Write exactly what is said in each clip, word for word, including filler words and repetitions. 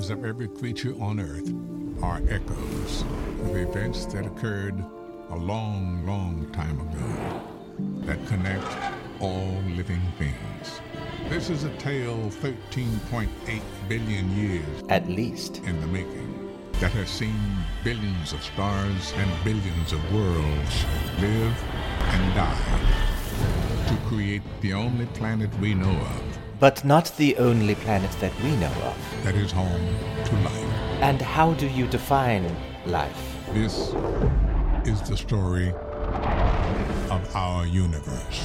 lives of every creature on Earth are echoes of events that occurred a long, long time ago that connect all living things. This is a tale thirteen point eight billion years, at least, in the making, that has seen billions of stars and billions of worlds live and die to create the only planet we know of. But not the only planet that we know of. That is home to life. And how do you define life? This is the story of our universe.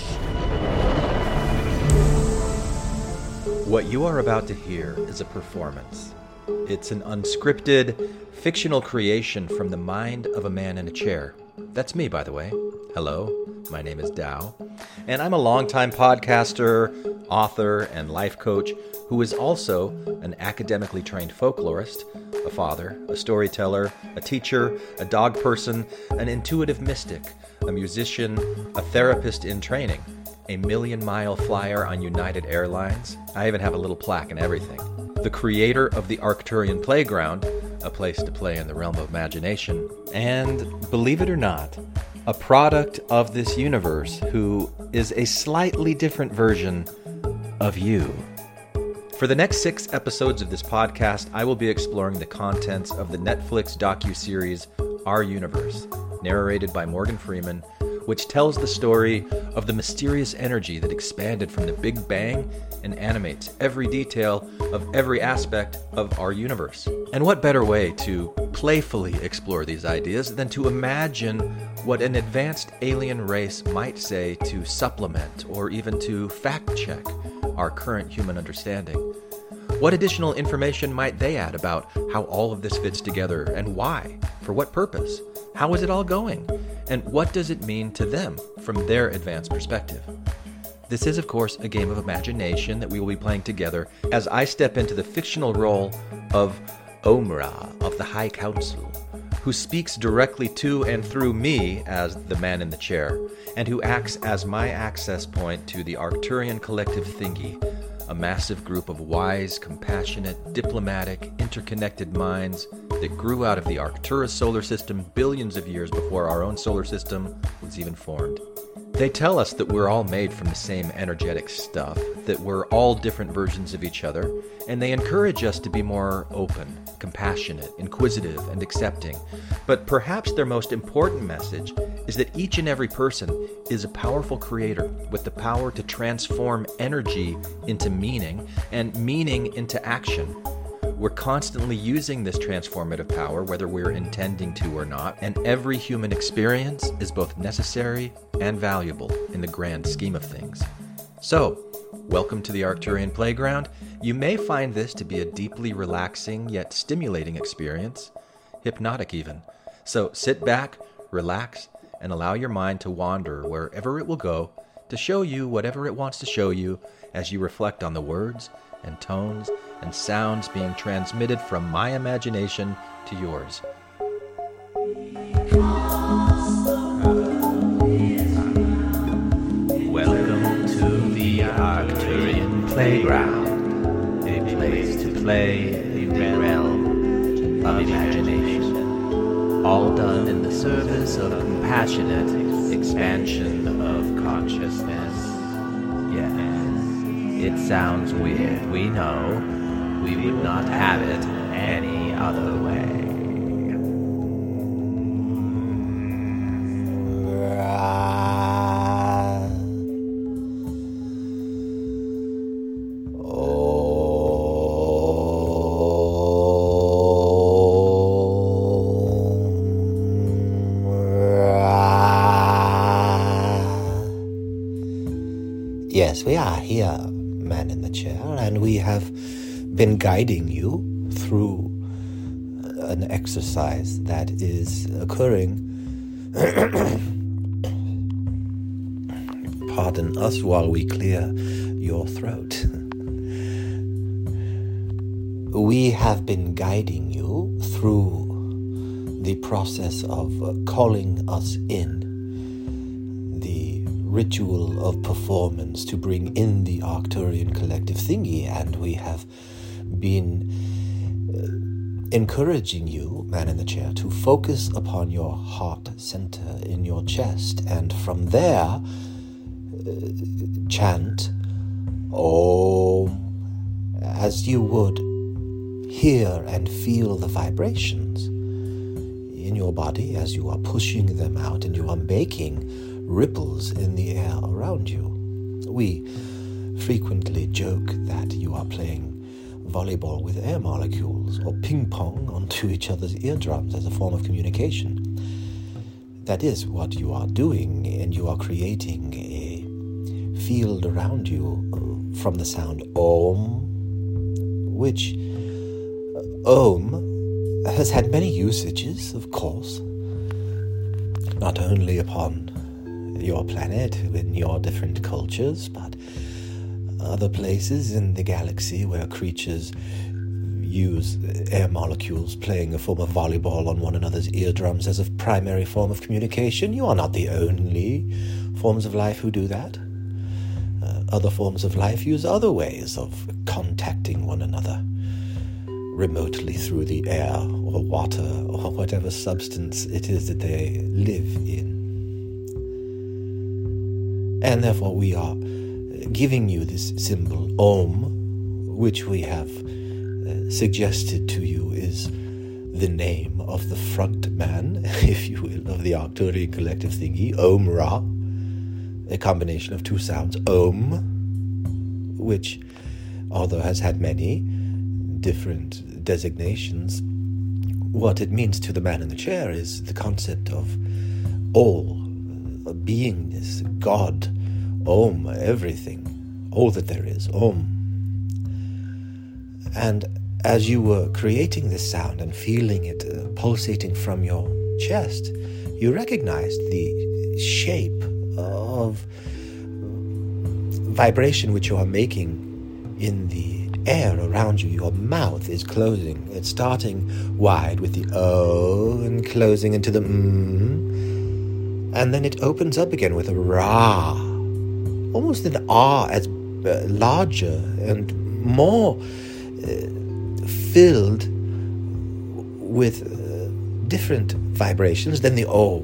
What you are about to hear is a performance. It's an unscripted, fictional creation from the mind of a man in a chair. That's me, by the way. Hello, my name is Tao, and I'm a longtime podcaster, author, and life coach who is also an academically trained folklorist, a father, a storyteller, a teacher, a dog person, an intuitive mystic, a musician, a therapist in training, a million-mile flyer on United Airlines. I even have a little plaque and everything. The creator of the Arcturian Playground, a place to play in the realm of imagination, and, believe it or not, a product of this universe who is a slightly different version of you. For the next six episodes of this podcast, I will be exploring the contents of the Netflix docuseries Our Universe, narrated by Morgan Freeman, which tells the story of the mysterious energy that expanded from the Big Bang and animates every detail of every aspect of our universe. And what better way to playfully explore these ideas than to imagine what an advanced alien race might say to supplement or even to fact-check our current human understanding? What additional information might they add about how all of this fits together and why? For what purpose? How is it all going? And what does it mean to them from their advanced perspective? This is, of course, a game of imagination that we will be playing together as I step into the fictional role of Omra of the High Council, who speaks directly to and through me as the man in the chair, and who acts as my access point to the Arcturian Collective thingy, a massive group of wise, compassionate, diplomatic, interconnected minds that grew out of the Arcturus solar system billions of years before our own solar system was even formed. They tell us that we're all made from the same energetic stuff, that we're all different versions of each other, and they encourage us to be more open, compassionate, inquisitive, and accepting. But perhaps their most important message is that each and every person is a powerful creator with the power to transform energy into meaning and meaning into action. We're constantly using this transformative power, whether we're intending to or not, and every human experience is both necessary and valuable in the grand scheme of things. So, welcome to the Arcturian Playground. You may find this to be a deeply relaxing yet stimulating experience, hypnotic even. So sit back, relax, and allow your mind to wander wherever it will go to show you whatever it wants to show you as you reflect on the words and tones and sounds being transmitted from my imagination to yours. Welcome to the Arcturian Playground, a place to play in the realm of imagination, all done in the service of compassionate expansion of consciousness. Yeah. It sounds weird, we know. We would not have it any other way. Oh. Yes, we are here, man in the chair, and we have been guiding you through an exercise that is occurring pardon us while we clear your throat. We have been guiding you through the process of calling us in, ritual of performance to bring in the Arcturian collective thingy, and we have been encouraging you, man in the chair, to focus upon your heart center in your chest, and from there, uh, chant Om as you would hear and feel the vibrations in your body as you are pushing them out and you are making ripples in the air around you. We frequently joke that you are playing volleyball with air molecules or ping pong onto each other's eardrums as a form of communication. That is what you are doing, and you are creating a field around you from the sound Om, which Om has had many usages, of course, not only upon your planet, in your different cultures, but other places in the galaxy where creatures use air molecules playing a form of volleyball on one another's eardrums as a primary form of communication. You are not the only forms of life who do that. Uh, other forms of life use other ways of contacting one another remotely through the air or water or whatever substance it is that they live in. And therefore we are giving you this symbol Om, which we have uh, suggested to you is the name of the front man, if you will, of the Arcturian Collective thingy, Om Ra, a combination of two sounds, Om, which, although has had many different designations, what it means to the man in the chair is the concept of all, beingness, God, Om, everything, all that there is, Om. And as you were creating this sound and feeling it uh, pulsating from your chest, you recognized the shape of vibration which you are making in the air around you. Your mouth is closing. It's starting wide with the O and closing into the M, and then it opens up again with a Ra. Almost an R as larger and more uh, filled with uh, different vibrations than the O.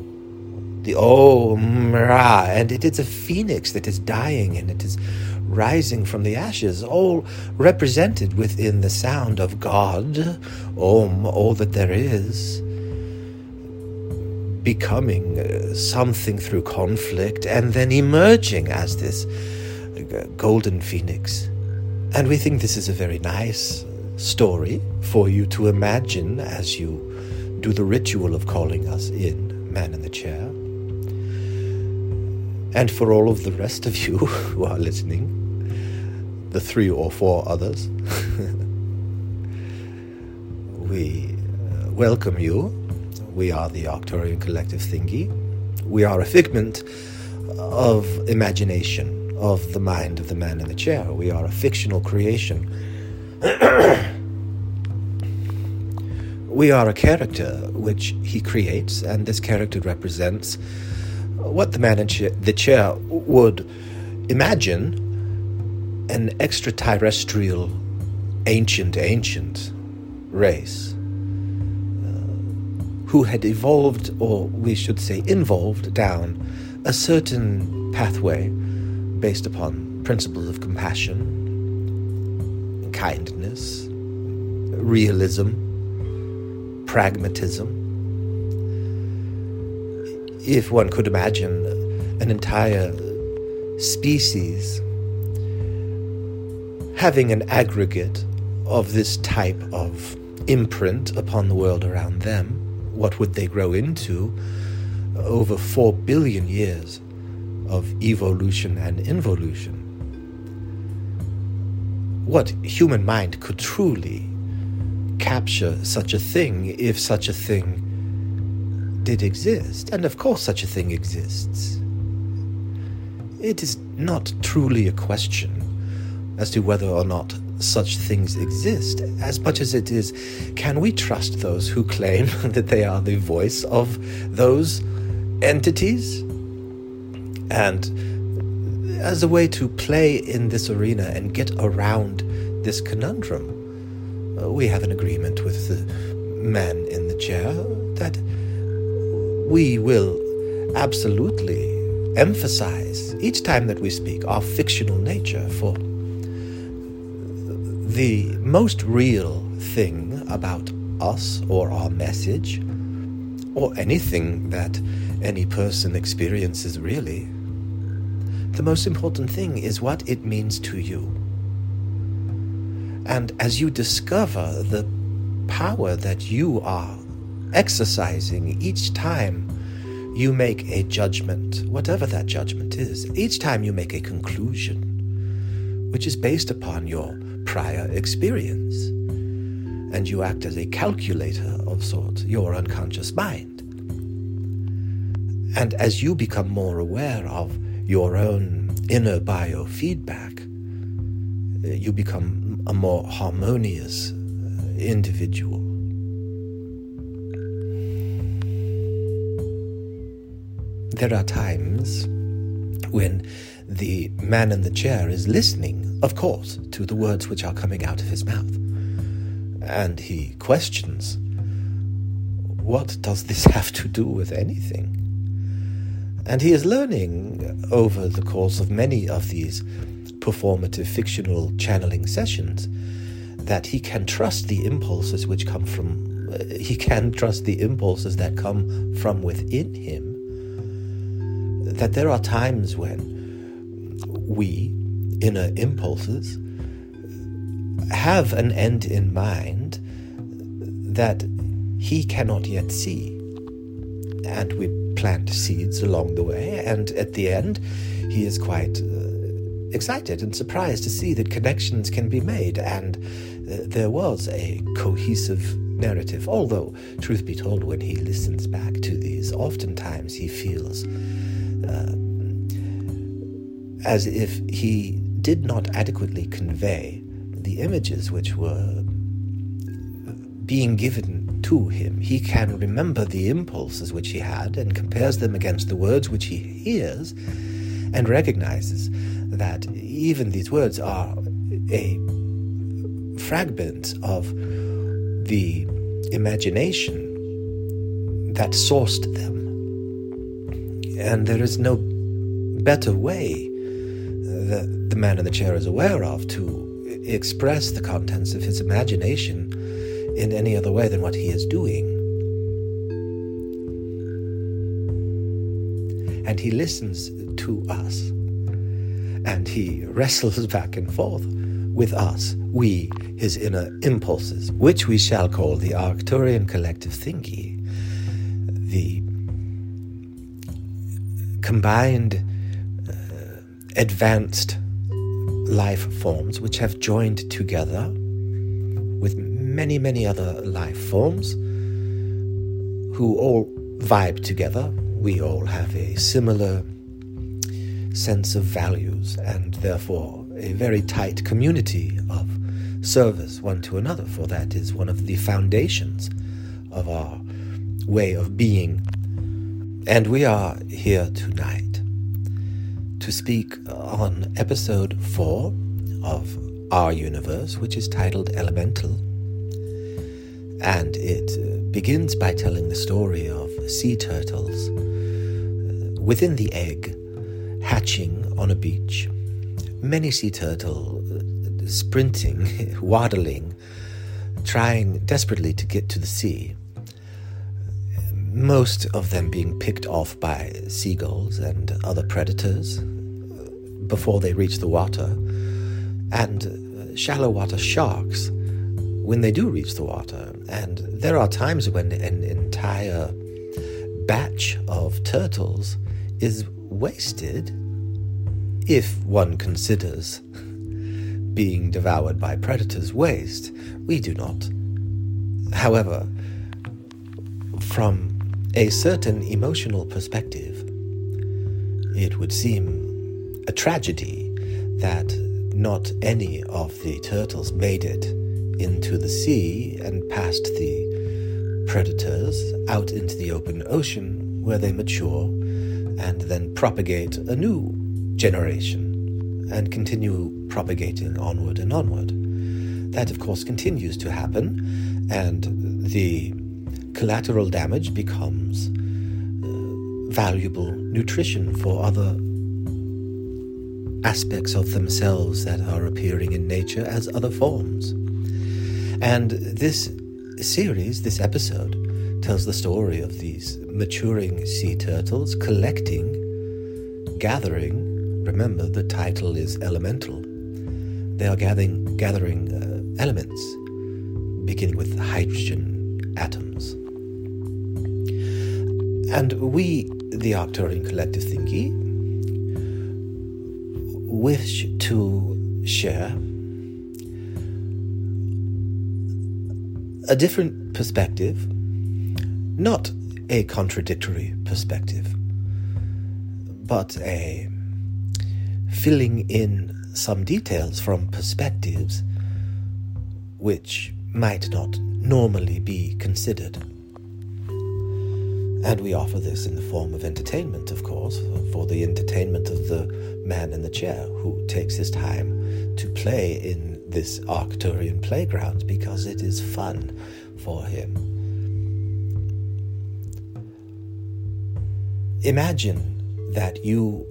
The O, Ra, and it is a phoenix that is dying and it is rising from the ashes, all represented within the sound of God, Om, all that there is, becoming uh, something through conflict and then emerging as this uh, golden phoenix. And we think this is a very nice story for you to imagine as you do the ritual of calling us in, man in the chair. And for all of the rest of you who are listening, the three or four others, we uh, welcome you. We are the Arcturian Collective thingy. We are a figment of imagination, of the mind of the man in the chair. We are a fictional creation. We are a character which he creates, and this character represents what the man in cha- the chair would imagine an extraterrestrial, ancient, ancient race, who had evolved, or we should say involved, down a certain pathway based upon principles of compassion, kindness, realism, pragmatism. If one could imagine an entire species having an aggregate of this type of imprint upon the world around them, what would they grow into over four billion years of evolution and involution? What human mind could truly capture such a thing, if such a thing did exist? And of course such a thing exists. It is not truly a question as to whether or not such things exist, as much as it is, can we trust those who claim that they are the voice of those entities? And as a way to play in this arena and get around this conundrum we have an agreement with the man in the chair that we will absolutely emphasize each time that we speak our fictional nature, for the most real thing about us or our message or anything that any person experiences really, the most important thing is what it means to you. And as you discover the power that you are exercising each time you make a judgment, whatever that judgment is, each time you make a conclusion, which is based upon your prior experience, and you act as a calculator of sort, your unconscious mind. And as you become more aware of your own inner biofeedback, you become a more harmonious individual. There are times when the man in the chair is listening, of course, to the words which are coming out of his mouth. And he questions, what does this have to do with anything? And he is learning over the course of many of these performative, fictional channeling sessions that he can trust the impulses which come from, uh, he can trust the impulses that come from within him. That there are times when we, inner impulses, have an end in mind that he cannot yet see. And we plant seeds along the way, and at the end he is quite uh, excited and surprised to see that connections can be made, and uh, there was a cohesive narrative. Although, truth be told, when he listens back to these, oftentimes he feels uh, as if he did not adequately convey the images which were being given to him. He can remember the impulses which he had and compares them against the words which he hears, and recognizes that even these words are a fragment of the imagination that sourced them. And there is no better way that the man in the chair is aware of to express the contents of his imagination in any other way than what he is doing. And he listens to us, and he wrestles back and forth with us, we, his inner impulses, which we shall call the Arcturian Collective Thingy, the combined uh, advanced life forms which have joined together with many, many other life forms who all vibe together. We all have a similar sense of values and therefore a very tight community of service one to another, for that is one of the foundations of our way of being. And we are here tonight to speak on episode four of Our Universe, which is titled Elemental. And it begins by telling the story of sea turtles within the egg, hatching on a beach. Many sea turtle sprinting, waddling, trying desperately to get to the sea. Most of them being picked off by seagulls and other predators before they reach the water, and shallow water sharks when they do reach the water. And there are times when an entire batch of turtles is wasted if one considers being devoured by predators waste. We do not. However, from a certain emotional perspective, it would seem a tragedy that not any of the turtles made it into the sea and past the predators out into the open ocean, where they mature and then propagate a new generation and continue propagating onward and onward. That, of course, continues to happen, and the collateral damage becomes uh, valuable nutrition for other aspects of themselves that are appearing in nature as other forms. And this series, this episode, tells the story of these maturing sea turtles collecting, gathering. Remember, the title is Elemental. They are gathering, gathering uh, elements, beginning with hydrogen atoms. And we, the Arcturian Collective Thingy, wish to share a different perspective, not a contradictory perspective, but a filling in some details from perspectives which might not normally be considered. And we offer this in the form of entertainment, of course, for the entertainment of the man in the chair who takes his time to play in this Arcturian playground because it is fun for him. Imagine that you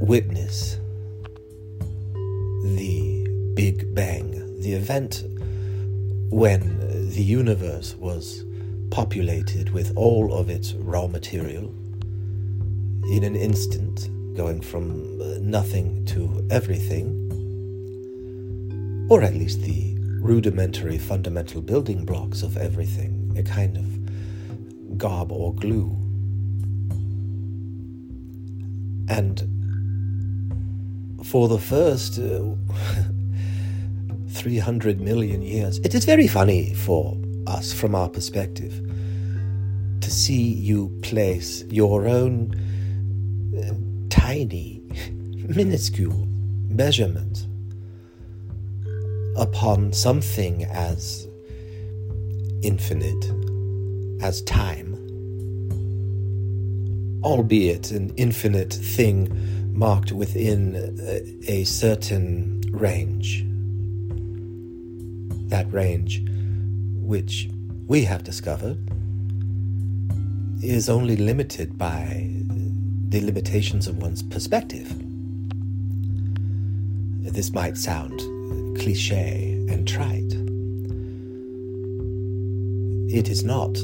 witness the Big Bang, the event when the universe was populated with all of its raw material in an instant, going from nothing to everything, or at least the rudimentary fundamental building blocks of everything, a kind of garb or glue. And for the first uh, three hundred million years. It is very funny for us, from our perspective, to see you place your own uh, tiny, minuscule measurement upon something as infinite as time, albeit an infinite thing marked within a certain range, that range which we have discovered is only limited by the limitations of one's perspective. This might sound cliche and trite. It is not,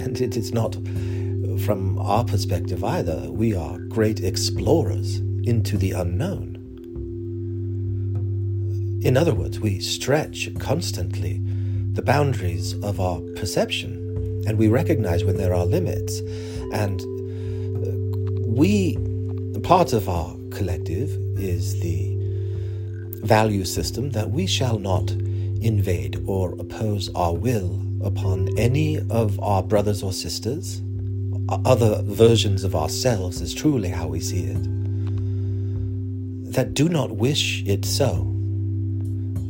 and it is not from our perspective either. We are great explorers into the unknown. In other words, we stretch constantly the boundaries of our perception, and we recognize when there are limits. And we, part of our collective, is the value system that we shall not invade or oppose our will upon any of our brothers or sisters. Other versions of ourselves is truly how we see it, that do not wish it so.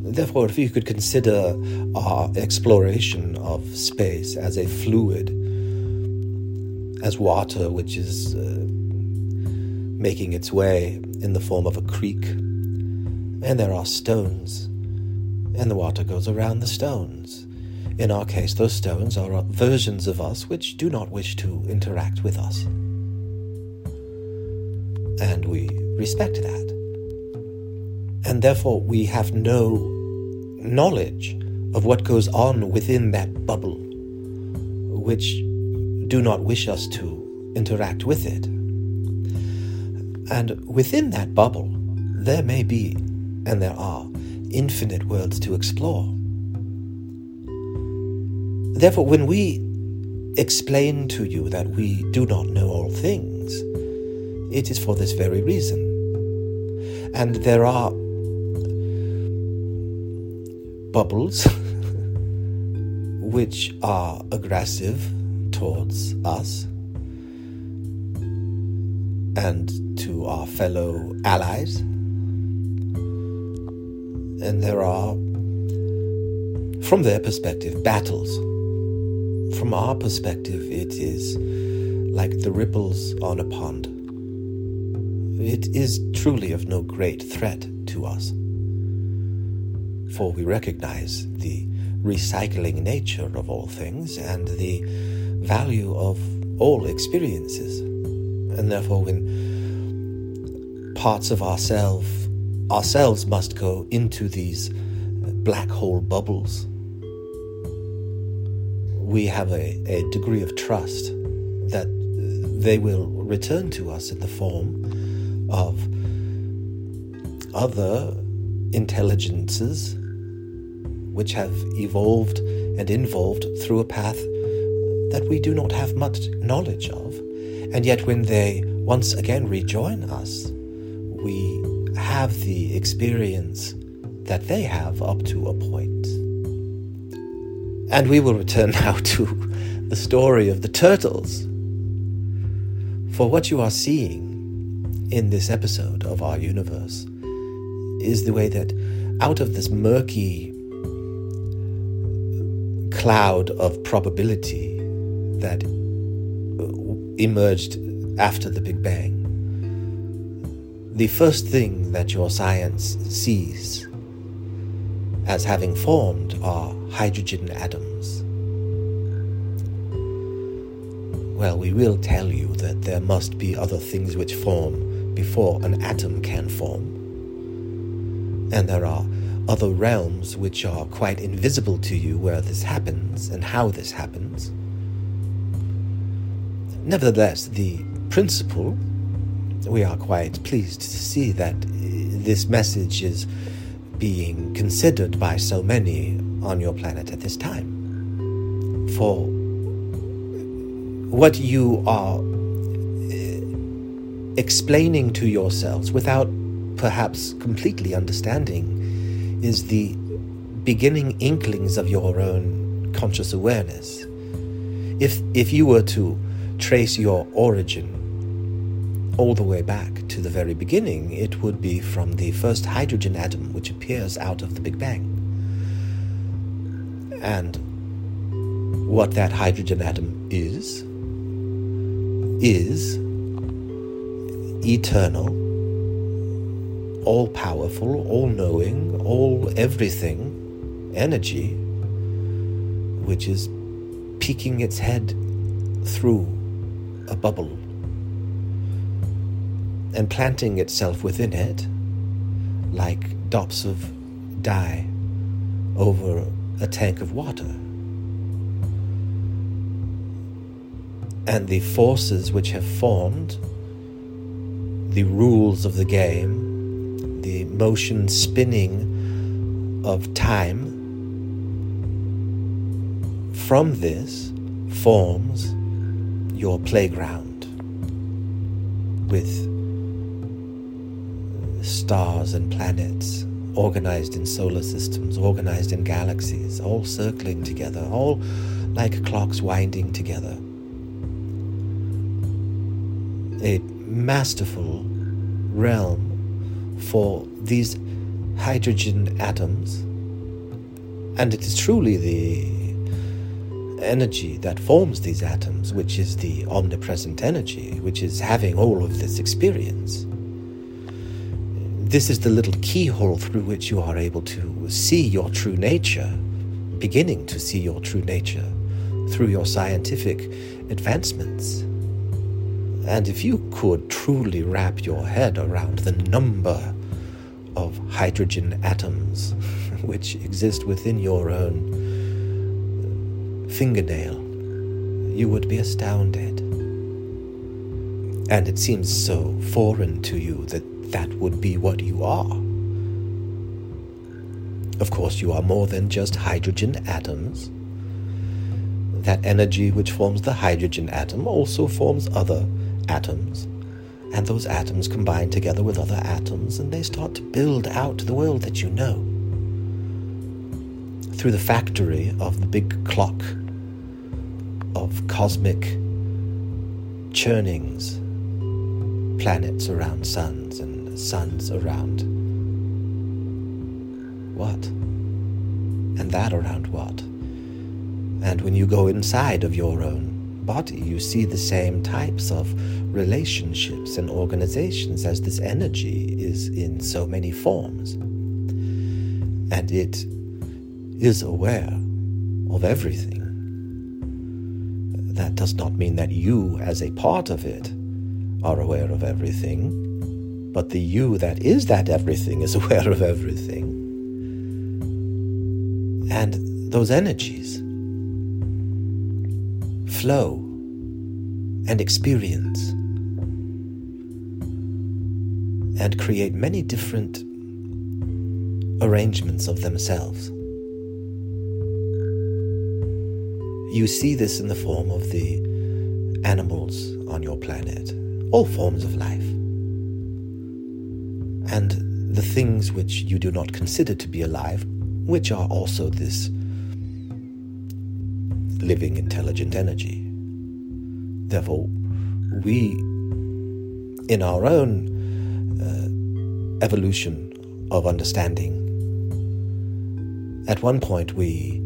Therefore, if you could consider our exploration of space as a fluid, as water which is uh, making its way in the form of a creek, and there are stones, and the water goes around the stones. In our case, those stones are versions of us which do not wish to interact with us. And we respect that. And therefore, we have no knowledge of what goes on within that bubble, which do not wish us to interact with it. And within that bubble, there may be, and there are, infinite worlds to explore. Therefore, when we explain to you that we do not know all things, it is for this very reason. And there are bubbles which are aggressive towards us and to our fellow allies. And there are, from their perspective, battles. From our perspective, it is like the ripples on a pond. It is truly of no great threat to us. for we recognize the recycling nature of all things and the value of all experiences. And therefore, when parts of ourselves ourselves must go into these black hole bubbles, we have a, a degree of trust that they will return to us in the form of other intelligences which have evolved and involved through a path that we do not have much knowledge of. And yet when they once again rejoin us, we have the experience that they have up to a point. And we will return now to the story of the turtles. For what you are seeing in this episode of Our Universe is the way that out of this murky cloud of probability that emerged after the Big Bang, the first thing that your science sees as having formed are hydrogen atoms. Well, we will tell you that there must be other things which form before an atom can form. And there are other realms which are quite invisible to you where this happens and how this happens. Nevertheless, the principle, we are quite pleased to see that this message is being considered by so many on your planet at this time. For what you are explaining to yourselves without perhaps completely understanding is the beginning inklings of your own conscious awareness. If if you were to trace your origin all the way back to the very beginning, it would be from the first hydrogen atom which appears out of the Big Bang. And what that hydrogen atom is, is eternal, all-powerful, all-knowing, all-everything energy, which is peeking its head through a bubble and planting itself within it like drops of dye over a tank of water. And the forces which have formed the rules of the game, the motion spinning of time, from this forms your playground with stars and planets organized in solar systems, organized in galaxies, all circling together, all like clocks winding together. A masterful realm for these hydrogen atoms, and it is truly the energy that forms these atoms which is the omnipresent energy which is having all of this experience. This is the little keyhole through which you are able to see your true nature, beginning to see your true nature through your scientific advancements. And if you could truly wrap your head around the number of hydrogen atoms which exist within your own fingernail, you would be astounded. And it seems so foreign to you that that would be what you are. Of course, you are more than just hydrogen atoms. That energy which forms the hydrogen atom also forms other atoms, and those atoms combine together with other atoms, and they start to build out the world that you know through the factory of the big clock of cosmic churnings, planets around suns and suns around what and that around what. And when you go inside of your own body, you see the same types of relationships and organizations as this energy is in so many forms. and it is aware of everything. That does not mean that you, as a part of it, are aware of everything, but the you that is that everything is aware of everything. And those energies flow and experience and create many different arrangements of themselves. You see this in the form of the animals on your planet, all forms of life, and the things which you do not consider to be alive, which are also this living, intelligent energy. Therefore, we, in our own uh, evolution of understanding, at one point we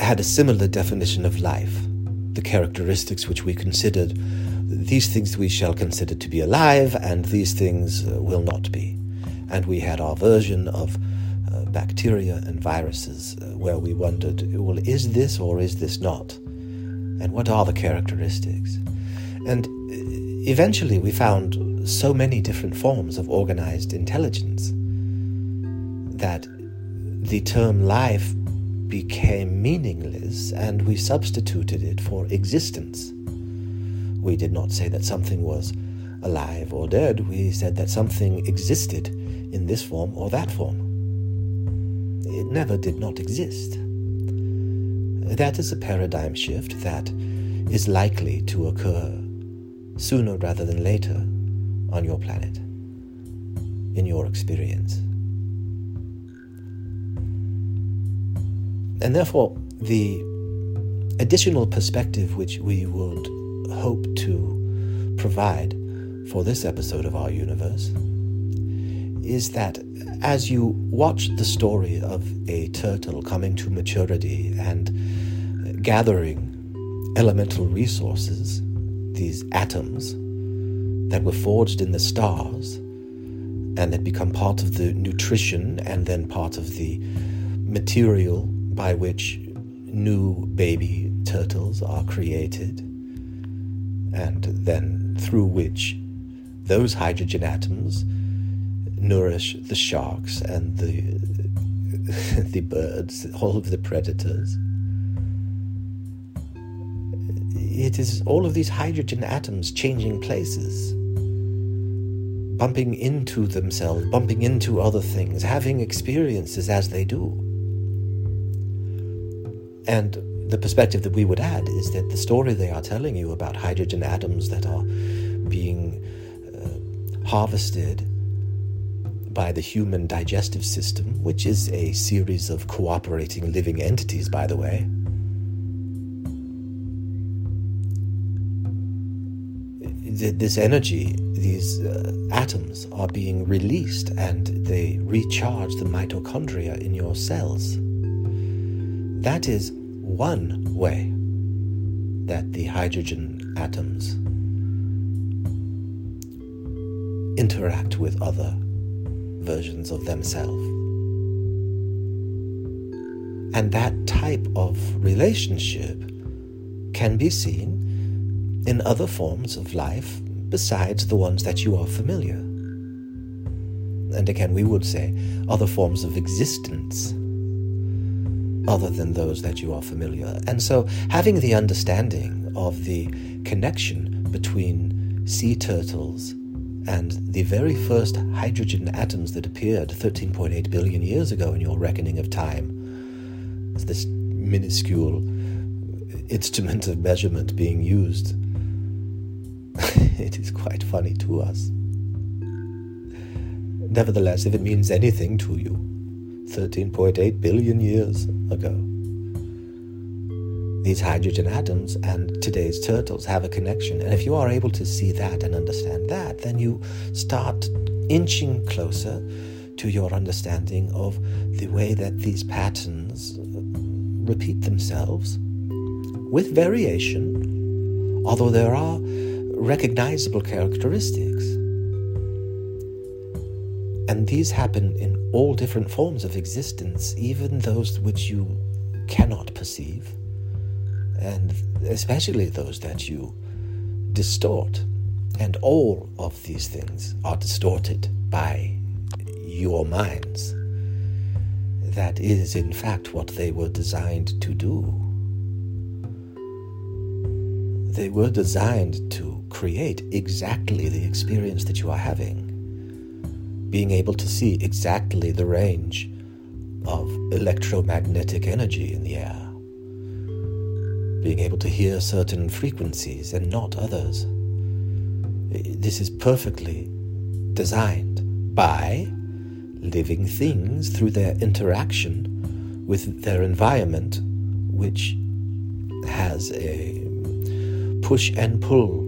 had a similar definition of life. The characteristics which we considered, these things we shall consider to be alive, and these things will not be. And we had our version of uh, bacteria and viruses, uh, where we wondered, well, is this or is this not? And what are the characteristics? And eventually we found so many different forms of organized intelligence that the term life became meaningless, and we substituted it for existence. We did not say that something was alive or dead. We said that something existed in this form or that form. It never did not exist. That is a paradigm shift that is likely to occur sooner rather than later on your planet, in your experience. And therefore, the additional perspective which we would hope to provide for this episode of Our Universe is that as you watch the story of a turtle coming to maturity and gathering elemental resources, these atoms that were forged in the stars and that become part of the nutrition and then part of the material by which new baby turtles are created, and then through which those hydrogen atoms nourish the sharks and the the birds, all of the predators. It is all of these hydrogen atoms changing places, bumping into themselves, bumping into other things, having experiences as they do. And the perspective that we would add is that the story they are telling you about hydrogen atoms that are being uh, harvested by the human digestive system, which is a series of cooperating living entities, by the way, this energy, these uh, atoms are being released and they recharge the mitochondria in your cells. That is one way that the hydrogen atoms interact with other versions of themselves. And that type of relationship can be seen in other forms of life besides the ones that you are familiar. And again, we would say other forms of existence other than those that you are familiar. And so having the understanding of the connection between sea turtles and the very first hydrogen atoms that appeared thirteen point eight billion years ago in your reckoning of time, this minuscule instrument of measurement being used, it is quite funny to us. Nevertheless, if it means anything to you, thirteen point eight billion years ago, these hydrogen atoms and today's turtles have a connection. And if you are able to see that and understand that, then you start inching closer to your understanding of the way that these patterns repeat themselves with variation, although there are recognizable characteristics. And these happen in all different forms of existence, even those which you cannot perceive, and especially those that you distort. And all of these things are distorted by your minds. That is, in fact, what they were designed to do. They were designed to create exactly the experience that you are having. Being able to see exactly the range of electromagnetic energy in the air. Being able to hear certain frequencies and not others. This is perfectly designed by living things through their interaction with their environment, which has a push and pull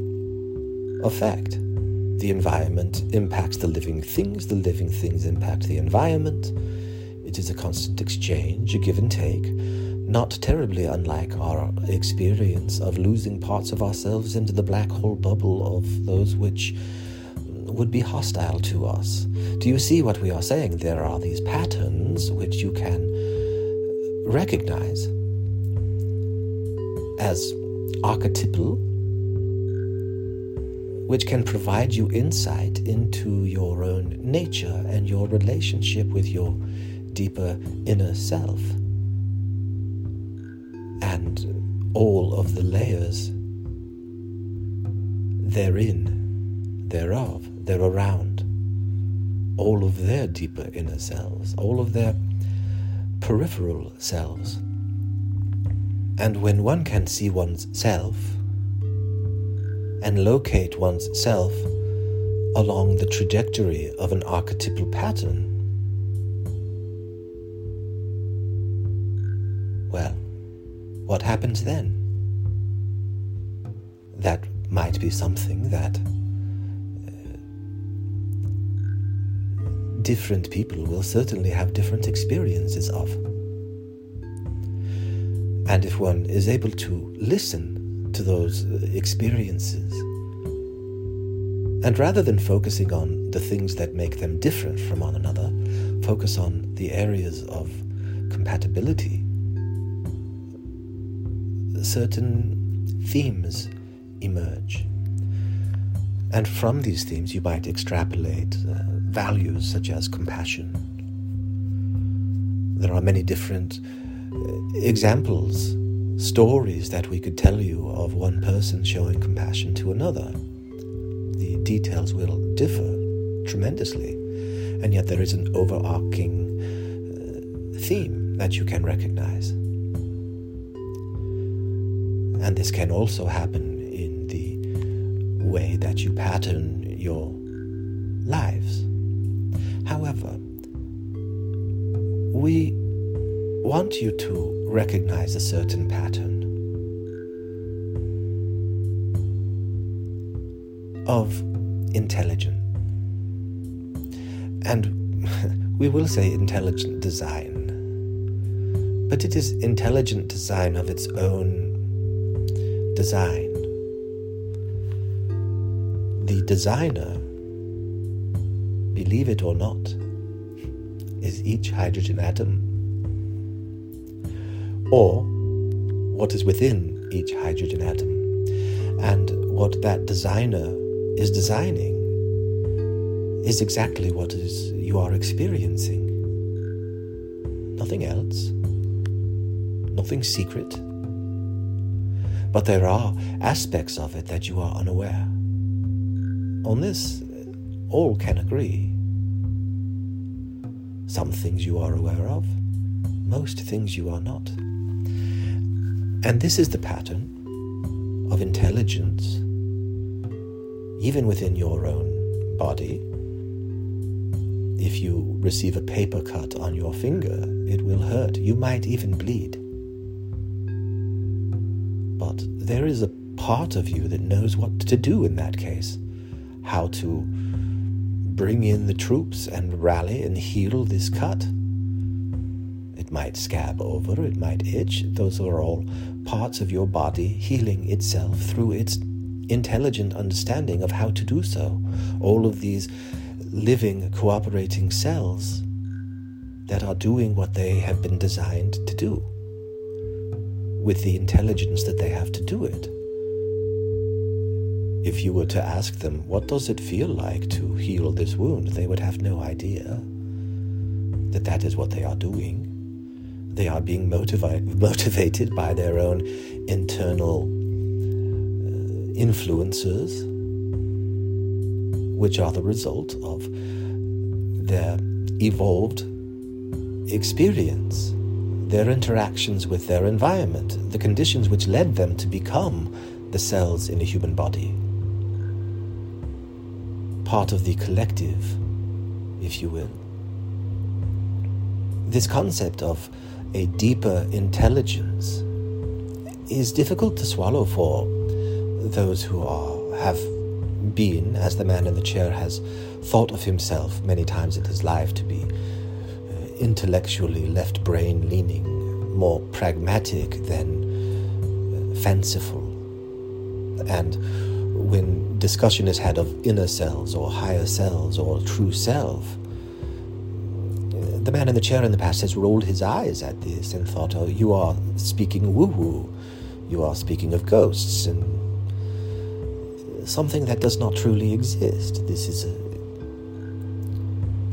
effect. The environment impacts the living things, the living things impact the environment. It is a constant exchange, a give and take, not terribly unlike our experience of losing parts of ourselves into the black hole bubble of those which would be hostile to us. Do you see what we are saying? There are these patterns which you can recognize as archetypal, which can provide you insight into your own nature and your relationship with your deeper inner self. And all of the layers therein, thereof, they're around, all of their deeper inner selves, all of their peripheral selves. And when one can see one's self and locate one's self along the trajectory of an archetypal pattern, well, what happens then? That might be something that uh, different people will certainly have different experiences of. And if one is able to listen to those experiences, and rather than focusing on the things that make them different from one another, focus on the areas of compatibility, certain themes emerge. And from these themes you might extrapolate uh, values such as compassion. There are many different uh, examples, stories that we could tell you of one person showing compassion to another. The details will differ tremendously, and yet there is an overarching uh, theme that you can recognize. And this can also happen in the way that you pattern your lives. However, we want you to recognize a certain pattern of intelligent, and we will say intelligent design, but it is intelligent design of its own design. The designer, believe it or not, is each hydrogen atom, or what is within each hydrogen atom, and what that designer is designing is exactly what is you are experiencing. Nothing else, nothing secret. But there are aspects of it that you are unaware. On this, all can agree. Some things you are aware of, most things you are not. And this is the pattern of intelligence, even within your own body. If you receive a paper cut on your finger, it will hurt. You might even bleed. But there is a part of you that knows what to do in that case, how to bring in the troops and rally and heal this cut. It might scab over, it might itch. Those are all parts of your body healing itself through its intelligent understanding of how to do so. All of these living, cooperating cells that are doing what they have been designed to do with the intelligence that they have to do it. If you were to ask them, what does it feel like to heal this wound? They would have no idea that that is what they are doing. They are being motivi- motivated by their own internal uh, influences, which are the result of their evolved experience, their interactions with their environment, the conditions which led them to become the cells in a human body. Part of the collective, if you will. This concept of a deeper intelligence is difficult to swallow for those who are, have been, as the man in the chair has thought of himself many times in his life, to be intellectually left-brain leaning, more pragmatic than fanciful. And when discussion is had of inner selves or higher selves or true self, the man in the chair in the past has rolled his eyes at this and thought, oh, you are speaking woo-woo, you are speaking of ghosts, and something that does not truly exist. This is a,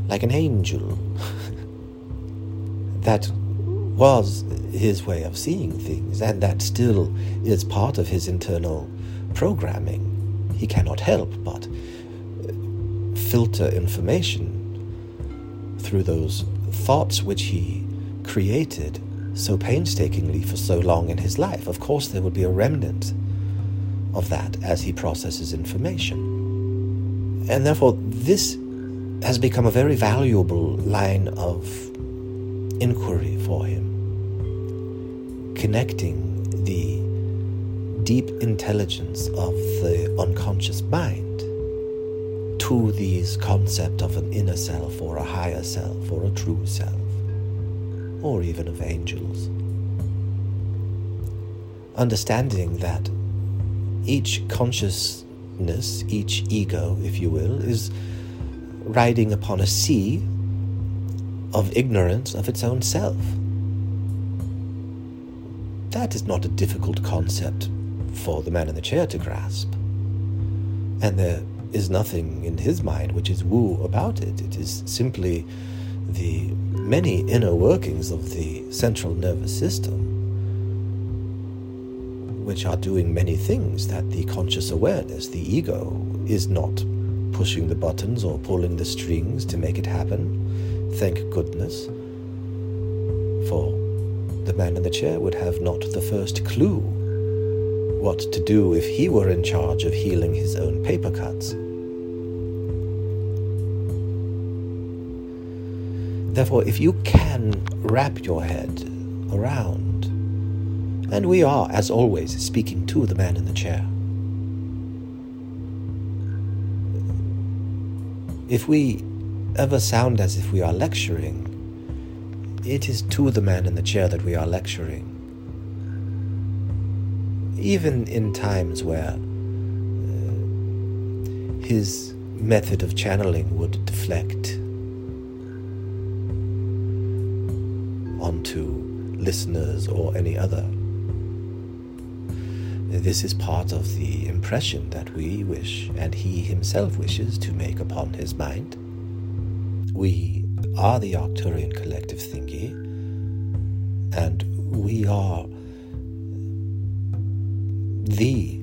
like an angel. That was his way of seeing things, and that still is part of his internal programming. He cannot help but filter information through those thoughts which he created so painstakingly for so long in his life. Of course, there will be a remnant of that as he processes information. And therefore, this has become a very valuable line of inquiry for him, connecting the deep intelligence of the unconscious mind to these concept of an inner self or a higher self or a true self, or even of angels. Understanding that each consciousness, each ego, if you will, is riding upon a sea of ignorance of its own self. That is not a difficult concept for the man in the chair to grasp. And there is nothing in his mind which is woo about it. It is simply the many inner workings of the central nervous system, which are doing many things that the conscious awareness, the ego, is not pushing the buttons or pulling the strings to make it happen. Thank goodness, for the man in the chair would have not the first clue what to do if he were in charge of healing his own paper cuts. Therefore, if you can wrap your head around, and we are, as always, speaking to the man in the chair, if we ever sound as if we are lecturing, it is to the man in the chair that we are lecturing. Even in times where uh, his method of channeling would deflect onto listeners or any other. This is part of the impression that we wish, and he himself wishes, to make upon his mind. We are the Arcturian Collective Thingy, and we are the,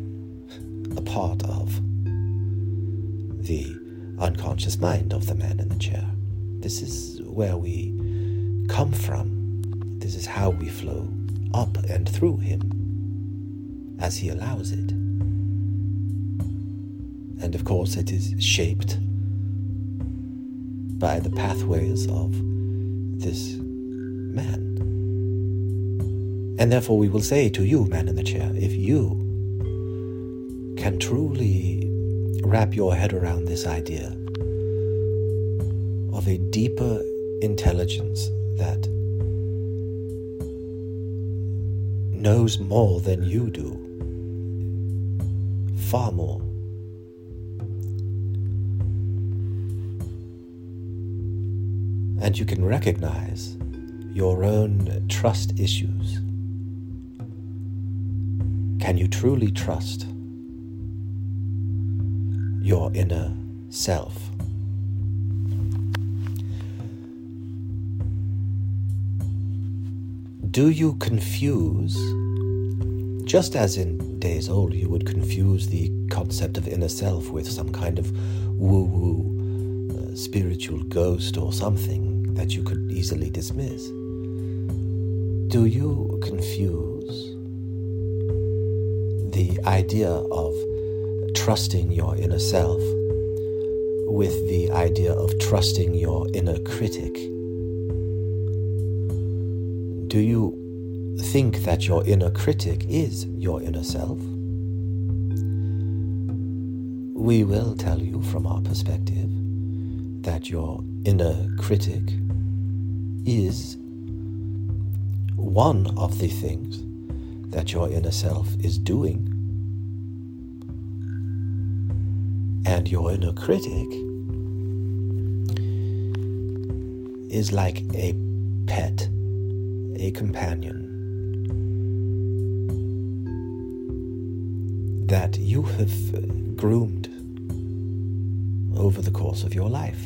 a part of the unconscious mind of the man in the chair. This is where we come from. This is how we flow up and through him, as he allows it. And of course, it is shaped by the pathways of this man. And therefore we will say to you, man in the chair, if you can truly wrap your head around this idea of a deeper intelligence that knows more than you do, far more, and you can recognize your own trust issues. Can you truly trust your inner self? Do you confuse, just as in days old you would confuse the concept of inner self with some kind of woo-woo uh, spiritual ghost or something that you could easily dismiss? Do you confuse the idea of trusting your inner self with the idea of trusting your inner critic? Do you think that your inner critic is your inner self? We will tell you from our perspective that your inner critic is one of the things that your inner self is doing. And your inner critic is like a pet, a companion that you have groomed over the course of your life.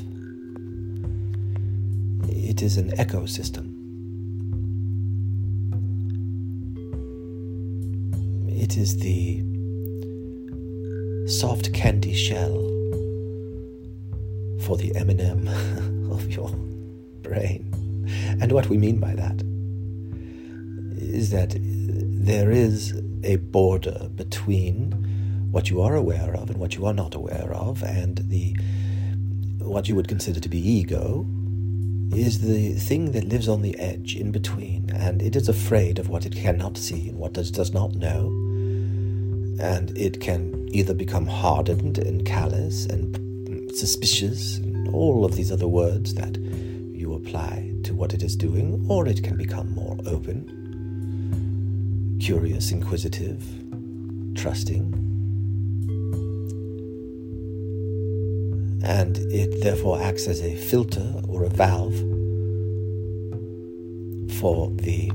It is an ecosystem. It is the soft candy shell for the M and M of your brain. And what we mean by that is that there is a border between what you are aware of and what you are not aware of, and the what you would consider to be ego is the thing that lives on the edge in between, and it is afraid of what it cannot see and what it does not know. And it can either become hardened and callous and suspicious and all of these other words that you apply to what it is doing, or it can become more open, curious, inquisitive, trusting. And it therefore acts as a filter or a valve for the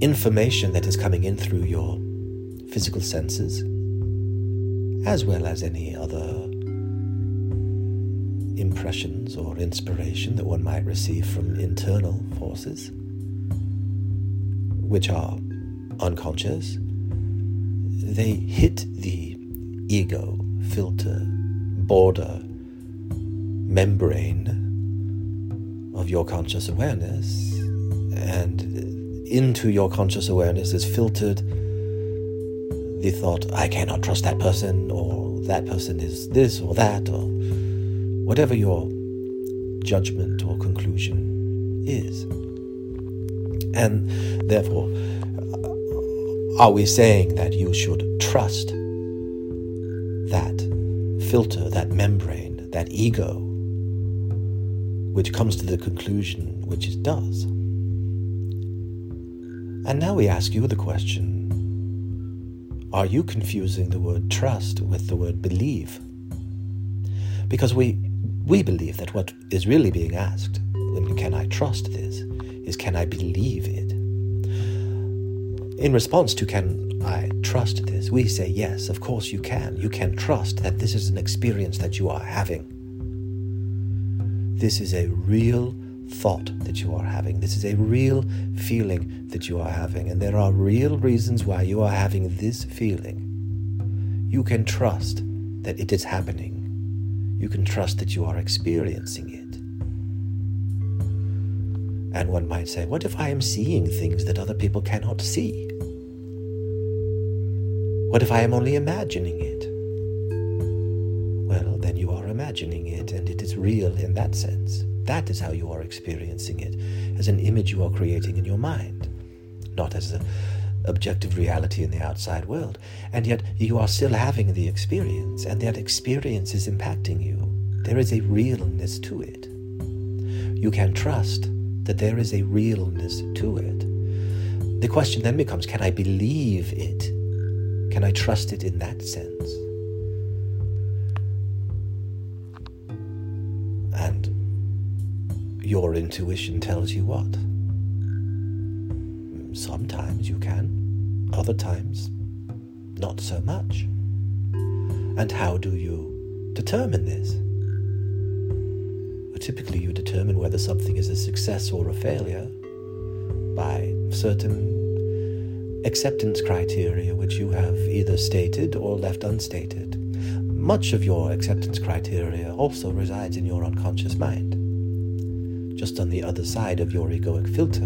information that is coming in through your physical senses, as well as any other impressions or inspiration that one might receive from internal forces, which are unconscious. They hit the ego filter, border, membrane of your conscious awareness, and into your conscious awareness is filtered the thought, I cannot trust that person, or that person is this or that, or whatever your judgment or conclusion is. And therefore, are we saying that you should trust that filter, that membrane, that ego, which comes to the conclusion which it does? And now we ask you the question, are you confusing the word trust with the word believe? Because we we believe that what is really being asked, can I trust this, is can I believe it? In response to can I trust this, we say yes, of course you can. You can trust that this is an experience that you are having. This is a real thought that you are having. This is a real feeling that you are having, and there are real reasons why you are having this feeling. You can trust that it is happening. You can trust that you are experiencing it. And one might say, what if I am seeing things that other people cannot see? What if I am only imagining it? Well, then you are imagining it, and it is real in that sense. That is how you are experiencing it, as an image you are creating in your mind, not as an objective reality in the outside world. And yet you are still having the experience, and that experience is impacting you. There is a realness to it. You can trust that there is a realness to it. The question then becomes, can I believe it? Can I trust it in that sense? And your intuition tells you what. Sometimes you can, other times not so much. And how do you determine this? Well, typically you determine whether something is a success or a failure by certain acceptance criteria which you have either stated or left unstated. Much of your acceptance criteria also resides in your unconscious mind, just on the other side of your egoic filter.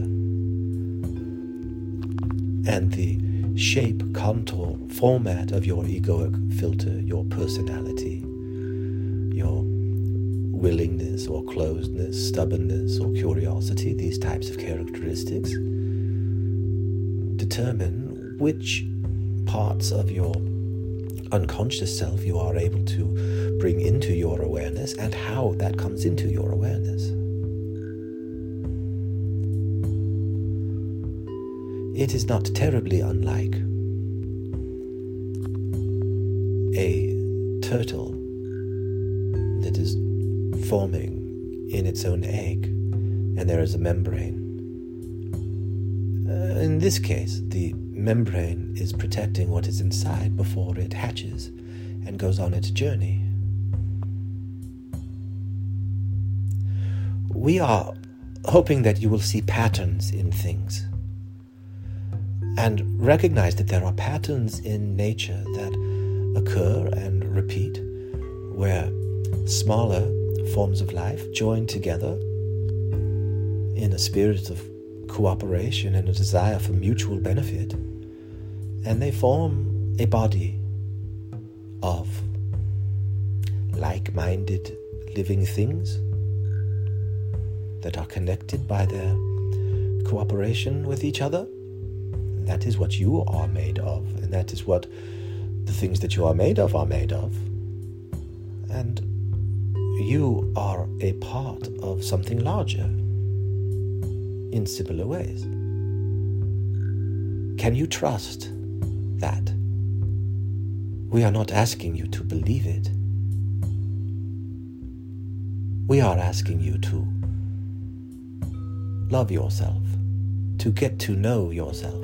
And the shape, contour, format of your egoic filter, your personality, your willingness or closedness, stubbornness or curiosity, these types of characteristics determine which parts of your unconscious self you are able to bring into your awareness and how that comes into your awareness. It is not terribly unlike a turtle that is forming in its own egg, and there is a membrane. Uh, in this case, the membrane is protecting what is inside before it hatches and goes on its journey. We are hoping that you will see patterns in things, and recognize that there are patterns in nature that occur and repeat, where smaller forms of life join together in a spirit of cooperation and a desire for mutual benefit, and they form a body of like-minded living things that are connected by their cooperation with each other. That is what you are made of, and that is what the things that you are made of are made of. And you are a part of something larger in similar ways. Can you trust that? We are not asking you to believe it. We are asking you to love yourself, to get to know yourself,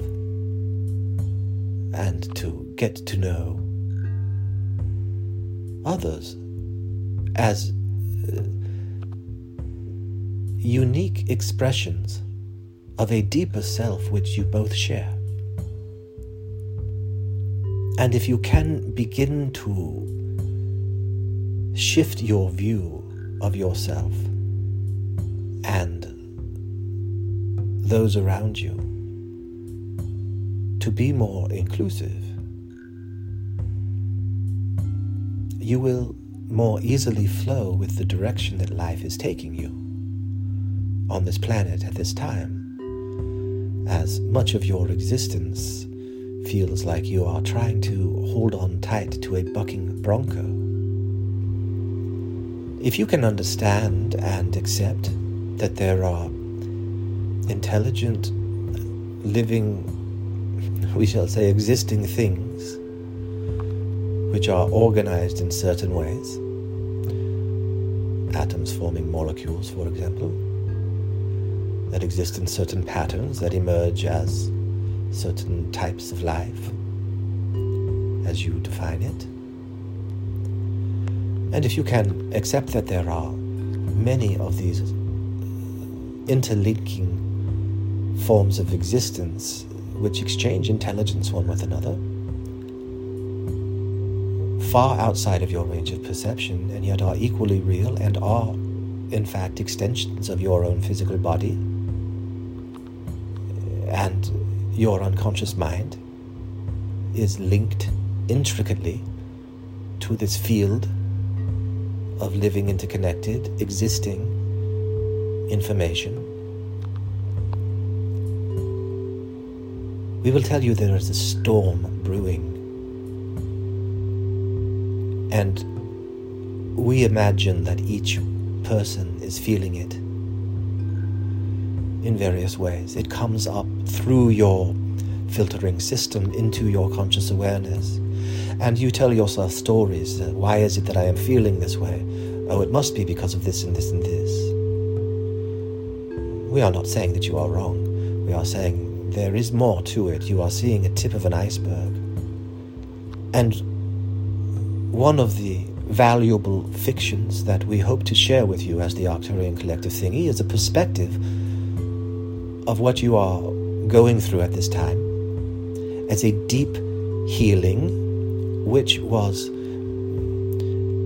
and to get to know others as uh, unique expressions of a deeper self which you both share. And if you can begin to shift your view of yourself and those around you to be more inclusive, you will more easily flow with the direction that life is taking you on this planet at this time, as much of your existence feels like you are trying to hold on tight to a bucking bronco. If you can understand and accept that there are intelligent, living, we shall say, existing things which are organized in certain ways, atoms forming molecules, for example, that exist in certain patterns that emerge as certain types of life, as you define it. And if you can accept that there are many of these interlinking forms of existence which exchange intelligence one with another, far outside of your range of perception, and yet are equally real and are, in fact, extensions of your own physical body and your unconscious mind is linked intricately to this field of living, interconnected, existing information. We will tell you there is a storm brewing, and we imagine that each person is feeling it in various ways. It comes up through your filtering system into your conscious awareness, and you tell yourself stories. Why is it that I am feeling this way? Oh, it must be because of this and this and this. We are not saying that you are wrong. We are saying there is more to it. You are seeing a tip of an iceberg. And one of the valuable fictions that we hope to share with you as the Arcturian Collective thingy is a perspective of what you are going through at this time as a deep healing which was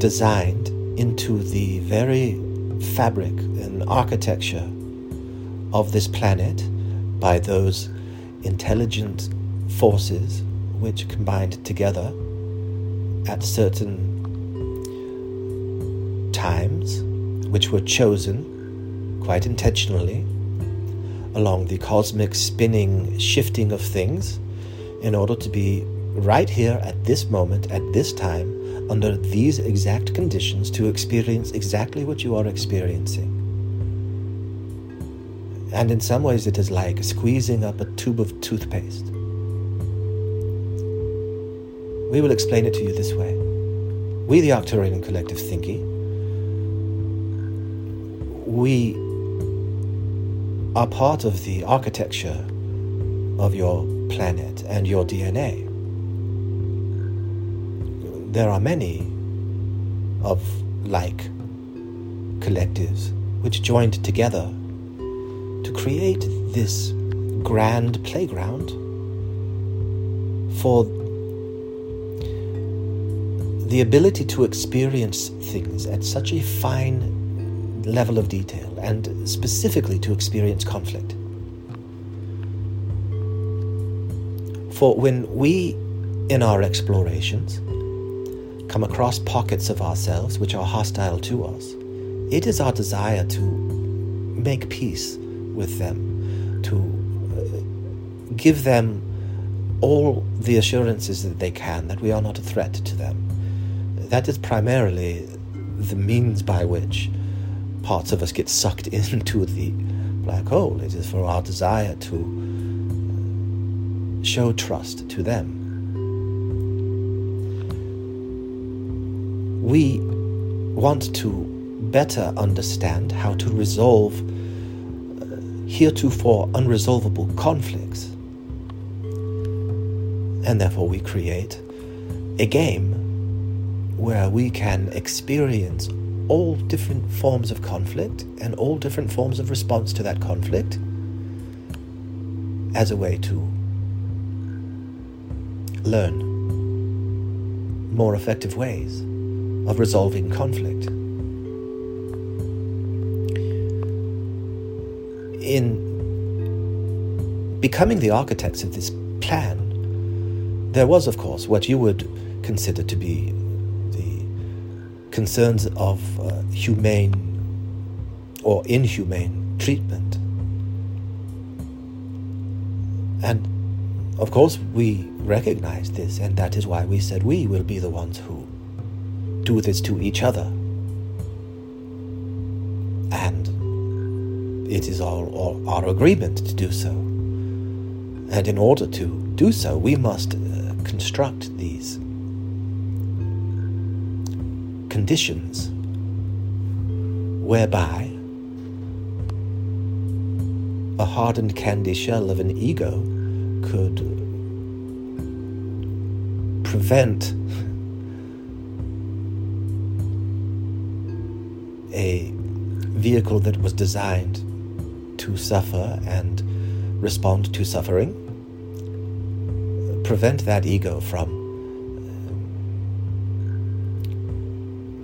designed into the very fabric and architecture of this planet by those intelligent forces which combined together at certain times, which were chosen quite intentionally along the cosmic spinning, shifting of things in order to be right here at this moment, at this time, under these exact conditions, to experience exactly what you are experiencing. And in some ways it is like squeezing up a tube of toothpaste. We will explain it to you this way. We, the Arcturian Collective Thinking, we are part of the architecture of your planet and your D N A. There are many of like collectives which joined together to create this grand playground for the ability to experience things at such a fine level of detail, and specifically to experience conflict. For when we, in our explorations, come across pockets of ourselves which are hostile to us, it is our desire to make peace with them, to give them all the assurances that they can that we are not a threat to them. That is primarily the means by which parts of us get sucked into the black hole. It is for our desire to show trust to them. We want to better understand how to resolve heretofore unresolvable conflicts. And therefore we create a game where we can experience all different forms of conflict and all different forms of response to that conflict as a way to learn more effective ways of resolving conflict. In becoming the architects of this plan, there was, of course, what you would consider to be the concerns of uh, humane or inhumane treatment. And, of course, we recognize this, and that is why we said we will be the ones who do this to each other. And it is our, our, our agreement to do so. And in order to do so, we must uh, construct these conditions whereby a hardened candy shell of an ego could prevent a vehicle that was designed to suffer and respond to suffering, prevent that ego from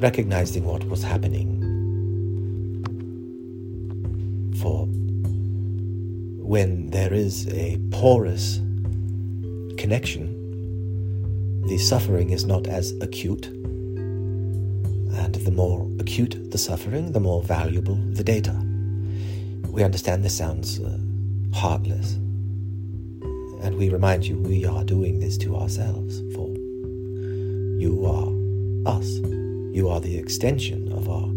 recognizing what was happening for when there is a porous connection. The suffering is not as acute, and the more acute the suffering, the more valuable the data. We understand this sounds uh, heartless, and we remind you we are doing this to ourselves, for you are us. You are the extension of our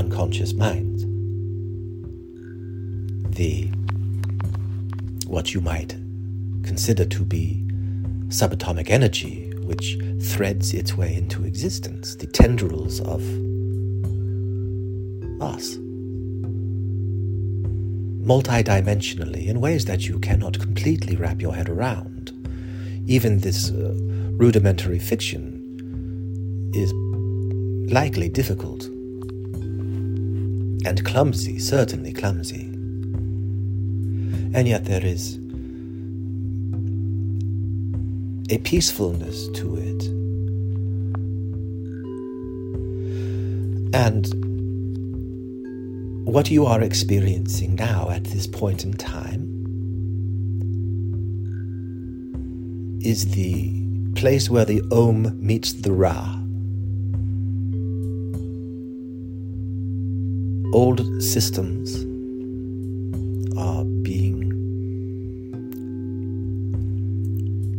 unconscious mind, the what you might consider to be subatomic energy which threads its way into existence, the tendrils of us. multidimensionally in ways that you cannot completely wrap your head around. Even this uh, rudimentary fiction is likely difficult and clumsy, certainly clumsy. And yet there is a peacefulness to it. And what you are experiencing now at this point in time is the place where the Om meets the Ra. Old systems are being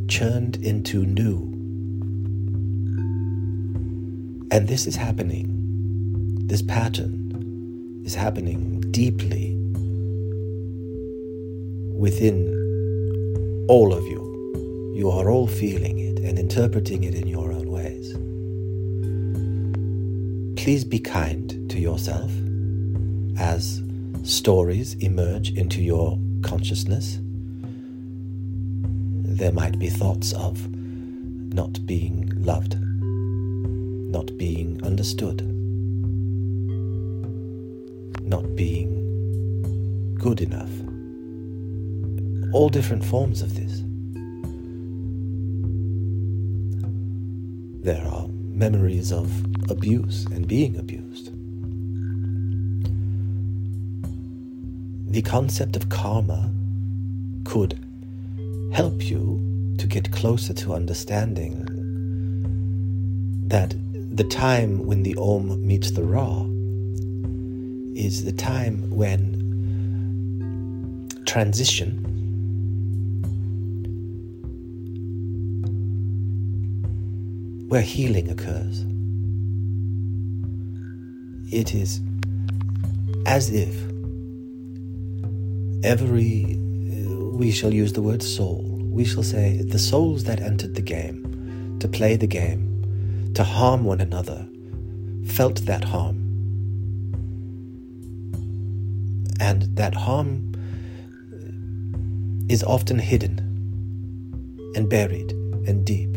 churned into new. And this is happening. This pattern is happening deeply within all of you. You are all feeling it and interpreting it in your own ways. Please be kind to yourself as stories emerge into your consciousness. There might be thoughts of not being loved, not being understood, not being good enough. All different forms of this. There are memories of abuse and being abused. The concept of karma could help you to get closer to understanding that the time when the Om meets the Ra is the time when transition where healing occurs. It is as if every, we shall use the word soul, we shall say the souls that entered the game, to play the game, to harm one another, felt that harm. And that harm is often hidden and buried and deep.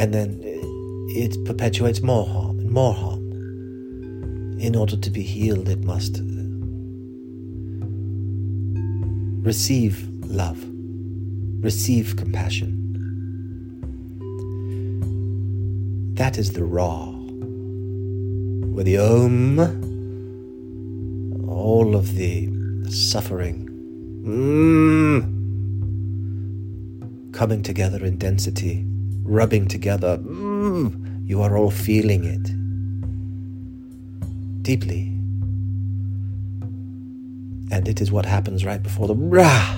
And then it perpetuates more harm and more harm. In order to be healed, it must receive love, receive compassion. That is the Ra, where the Om, all of the suffering, mm, coming together in density, rubbing together, mm, you are all feeling it deeply. And it is what happens right before the Ra,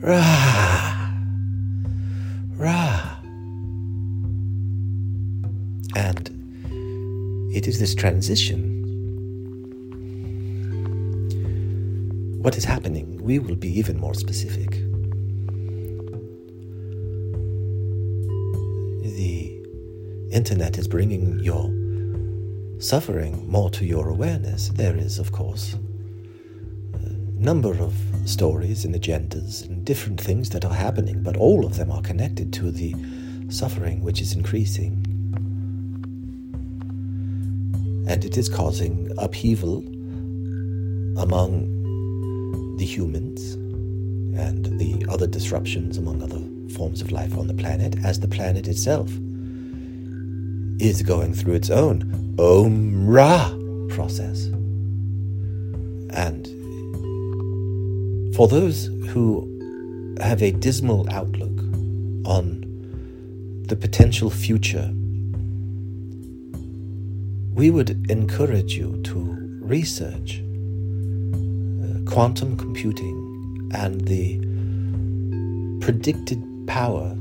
Ra, Ra. And it is this transition. What is happening? We will be even more specific. Internet is bringing your suffering more to your awareness. There is, of course, a number of stories and agendas and different things that are happening, but all of them are connected to the suffering which is increasing. And it is causing upheaval among the humans and the other disruptions among other forms of life on the planet, as the planet itself is going through its own Om Ra process. And for those who have a dismal outlook on the potential future, we would encourage you to research quantum computing and the predicted power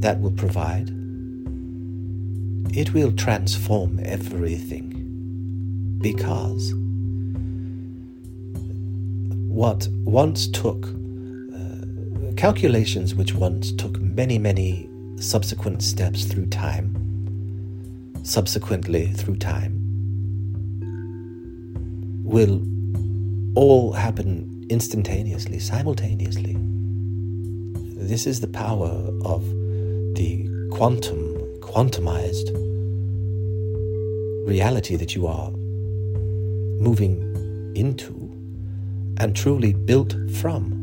that will provide. It will transform everything, because what once took uh, calculations which once took many, many subsequent steps through time, subsequently through time, will all happen instantaneously, simultaneously. This is the power of the quantum, quantumized reality that you are moving into and truly built from.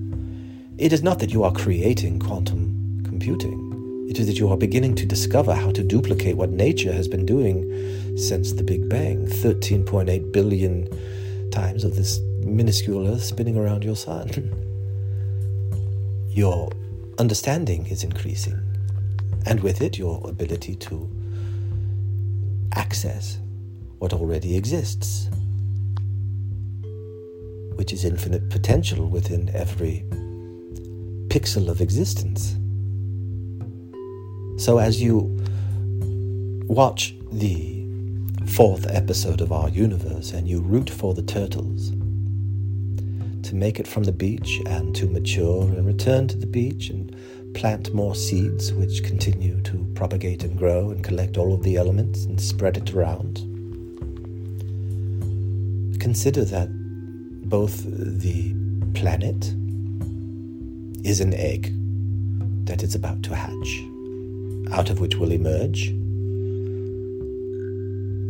It is not that you are creating quantum computing. It is that you are beginning to discover how to duplicate what nature has been doing since the Big Bang, thirteen point eight billion times of this minuscule Earth spinning around your sun. Your understanding is increasing, and with it your ability to access what already exists, which is infinite potential within every pixel of existence. So as you watch the fourth episode of Our Universe and you root for the turtles to make it from the beach and to mature and return to the beach and plant more seeds which continue to propagate and grow and collect all of the elements and spread it around, consider that both the planet is an egg that is about to hatch, out of which will emerge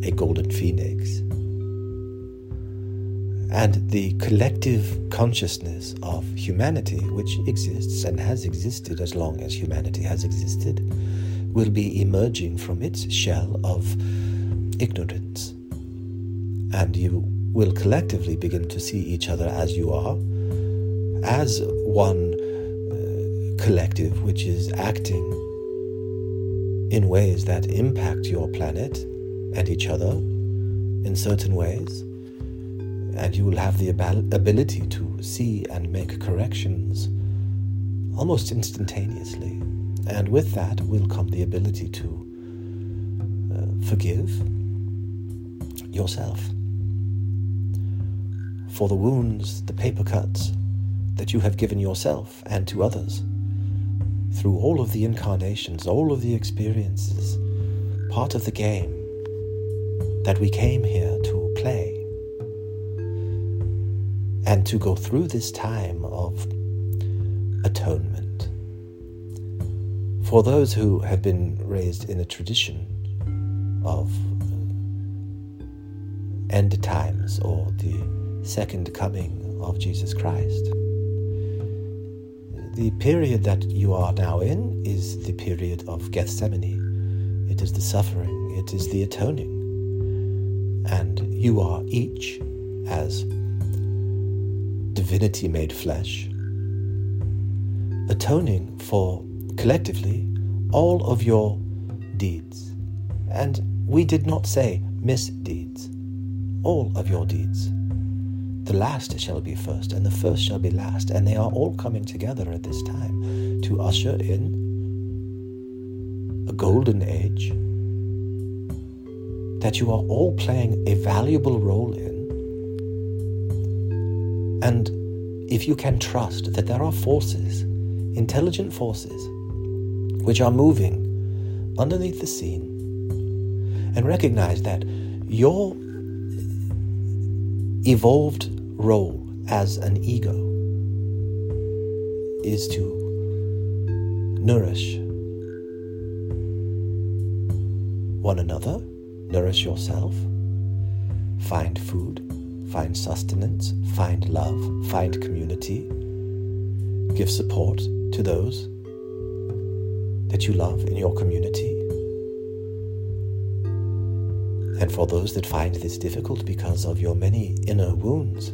a golden phoenix, and the collective consciousness of humanity, which exists and has existed as long as humanity has existed, will be emerging from its shell of ignorance. And you will collectively begin to see each other as you are, as one uh, collective which is acting in ways that impact your planet and each other in certain ways. And you will have the ab- ability to see and make corrections almost instantaneously. And with that will come the ability to uh, forgive yourself for the wounds, the paper cuts that you have given yourself and to others through all of the incarnations, all of the experiences, part of the game that we came here to play. And to go through this time of atonement. For those who have been raised in a tradition of end times or the second coming of Jesus Christ, the period that you are now in is the period of Gethsemane. It is the suffering, it is the atoning. And you are each as divinity made flesh, atoning for, collectively, all of your deeds. And we did not say misdeeds. All of your deeds. The last shall be first, and the first shall be last. And they are all coming together at this time to usher in a golden age that you are all playing a valuable role in. And if you can trust that there are forces, intelligent forces, which are moving underneath the scene, and recognize that your evolved role as an ego is to nourish one another, nourish yourself, find food, find sustenance, find love, find community. Give support to those that you love in your community. And for those that find this difficult because of your many inner wounds,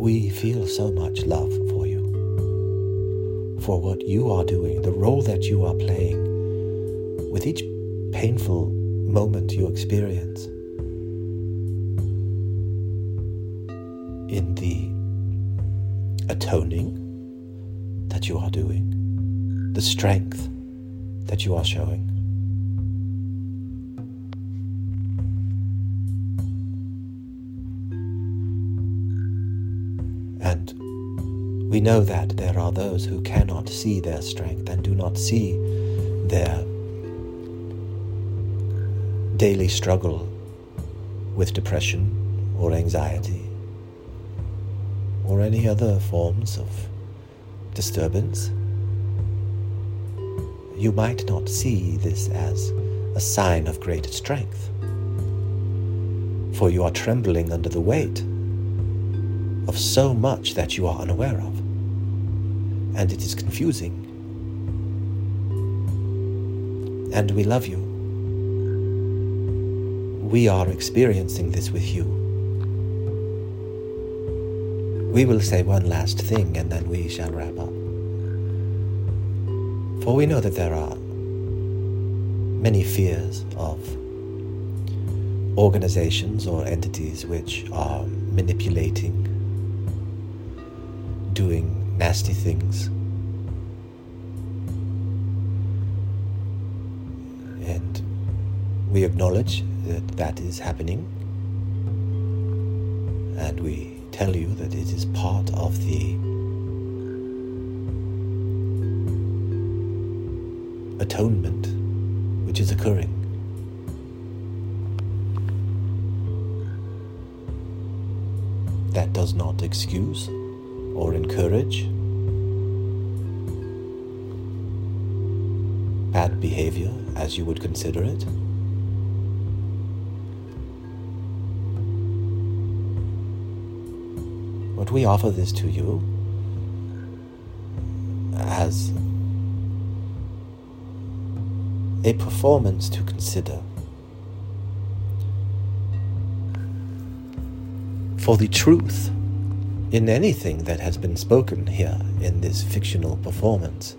we feel so much love for you, for what you are doing, the role that you are playing. With each painful moment you experience in the atoning that you are doing, the strength that you are showing. And we know that there are those who cannot see their strength and do not see their daily struggle with depression or anxiety or any other forms of disturbance, you might not see this as a sign of great strength, for you are trembling under the weight of so much that you are unaware of, and it is confusing. And we love you. We are experiencing this with you. We will say one last thing and then we shall wrap up. For we know that there are many fears of organizations or entities which are manipulating, doing nasty things, and we acknowledge that that is happening, and we tell you that it is part of the atonement which is occurring. That does not excuse or encourage bad behavior as you would consider it. But we offer this to you as a performance to consider. For the truth in anything that has been spoken here in this fictional performance,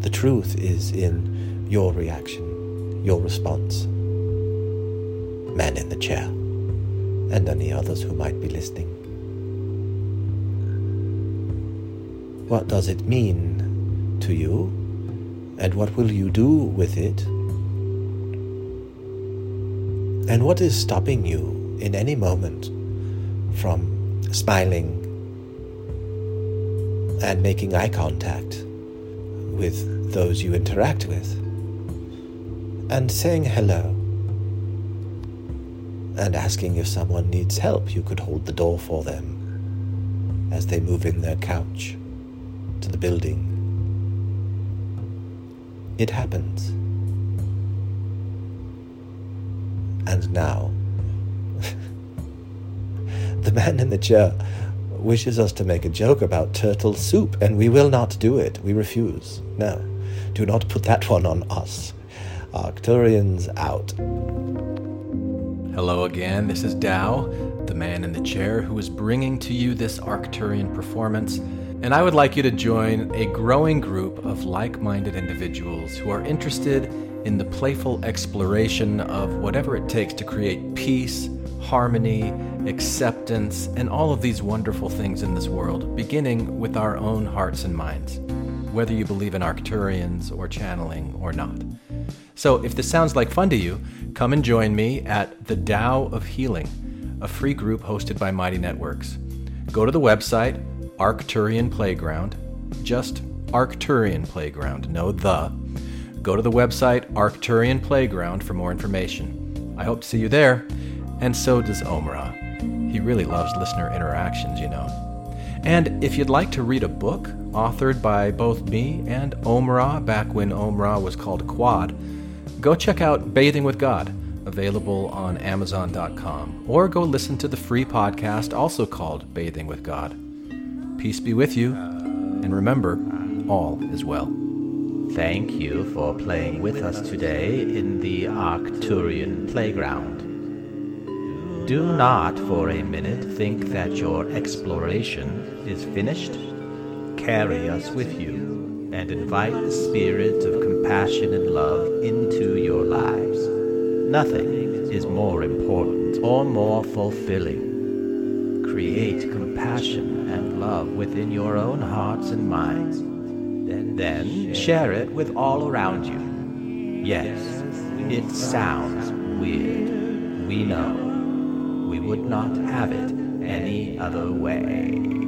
the truth is in your reaction, your response, man in the chair, and any others who might be listening. What does it mean to you? And what will you do with it? And what is stopping you in any moment from smiling and making eye contact with those you interact with and saying hello and asking if someone needs help? You could hold the door for them as they move in their couch to the building. It happens. And now, the man in the chair wishes us to make a joke about turtle soup, and we will not do it. We refuse. No, do not put that one on us. Arcturians out. Hello again, this is Tao, the man in the chair, who is bringing to you this Arcturian performance. And I would like you to join a growing group of like-minded individuals who are interested in the playful exploration of whatever it takes to create peace, harmony, acceptance, and all of these wonderful things in this world, beginning with our own hearts and minds, whether you believe in Arcturians or channeling or not. So if this sounds like fun to you, come and join me at the Tao of Healing, a free group hosted by Mighty Networks. Go to the website, Arcturian Playground, just Arcturian Playground, no the. Go to the website Arcturian Playground for more information. I hope to see you there, and so does Omra. He really loves listener interactions, you know. And if you'd like to read a book authored by both me and Omra back when Omra was called Quad, go check out Bathing with God, available on Amazon dot com, or go listen to the free podcast also called Bathing with God. Peace be with you, and remember, all is well. Thank you for playing with us today in the Arcturian Playground. Do not for a minute think that your exploration is finished. Carry us with you, and invite the spirit of compassion and love into your lives. Nothing is more important or more fulfilling. Create compassion and love within your own hearts and minds. Then share it with all around you. Yes, it sounds weird. We know. We would not have it any other way.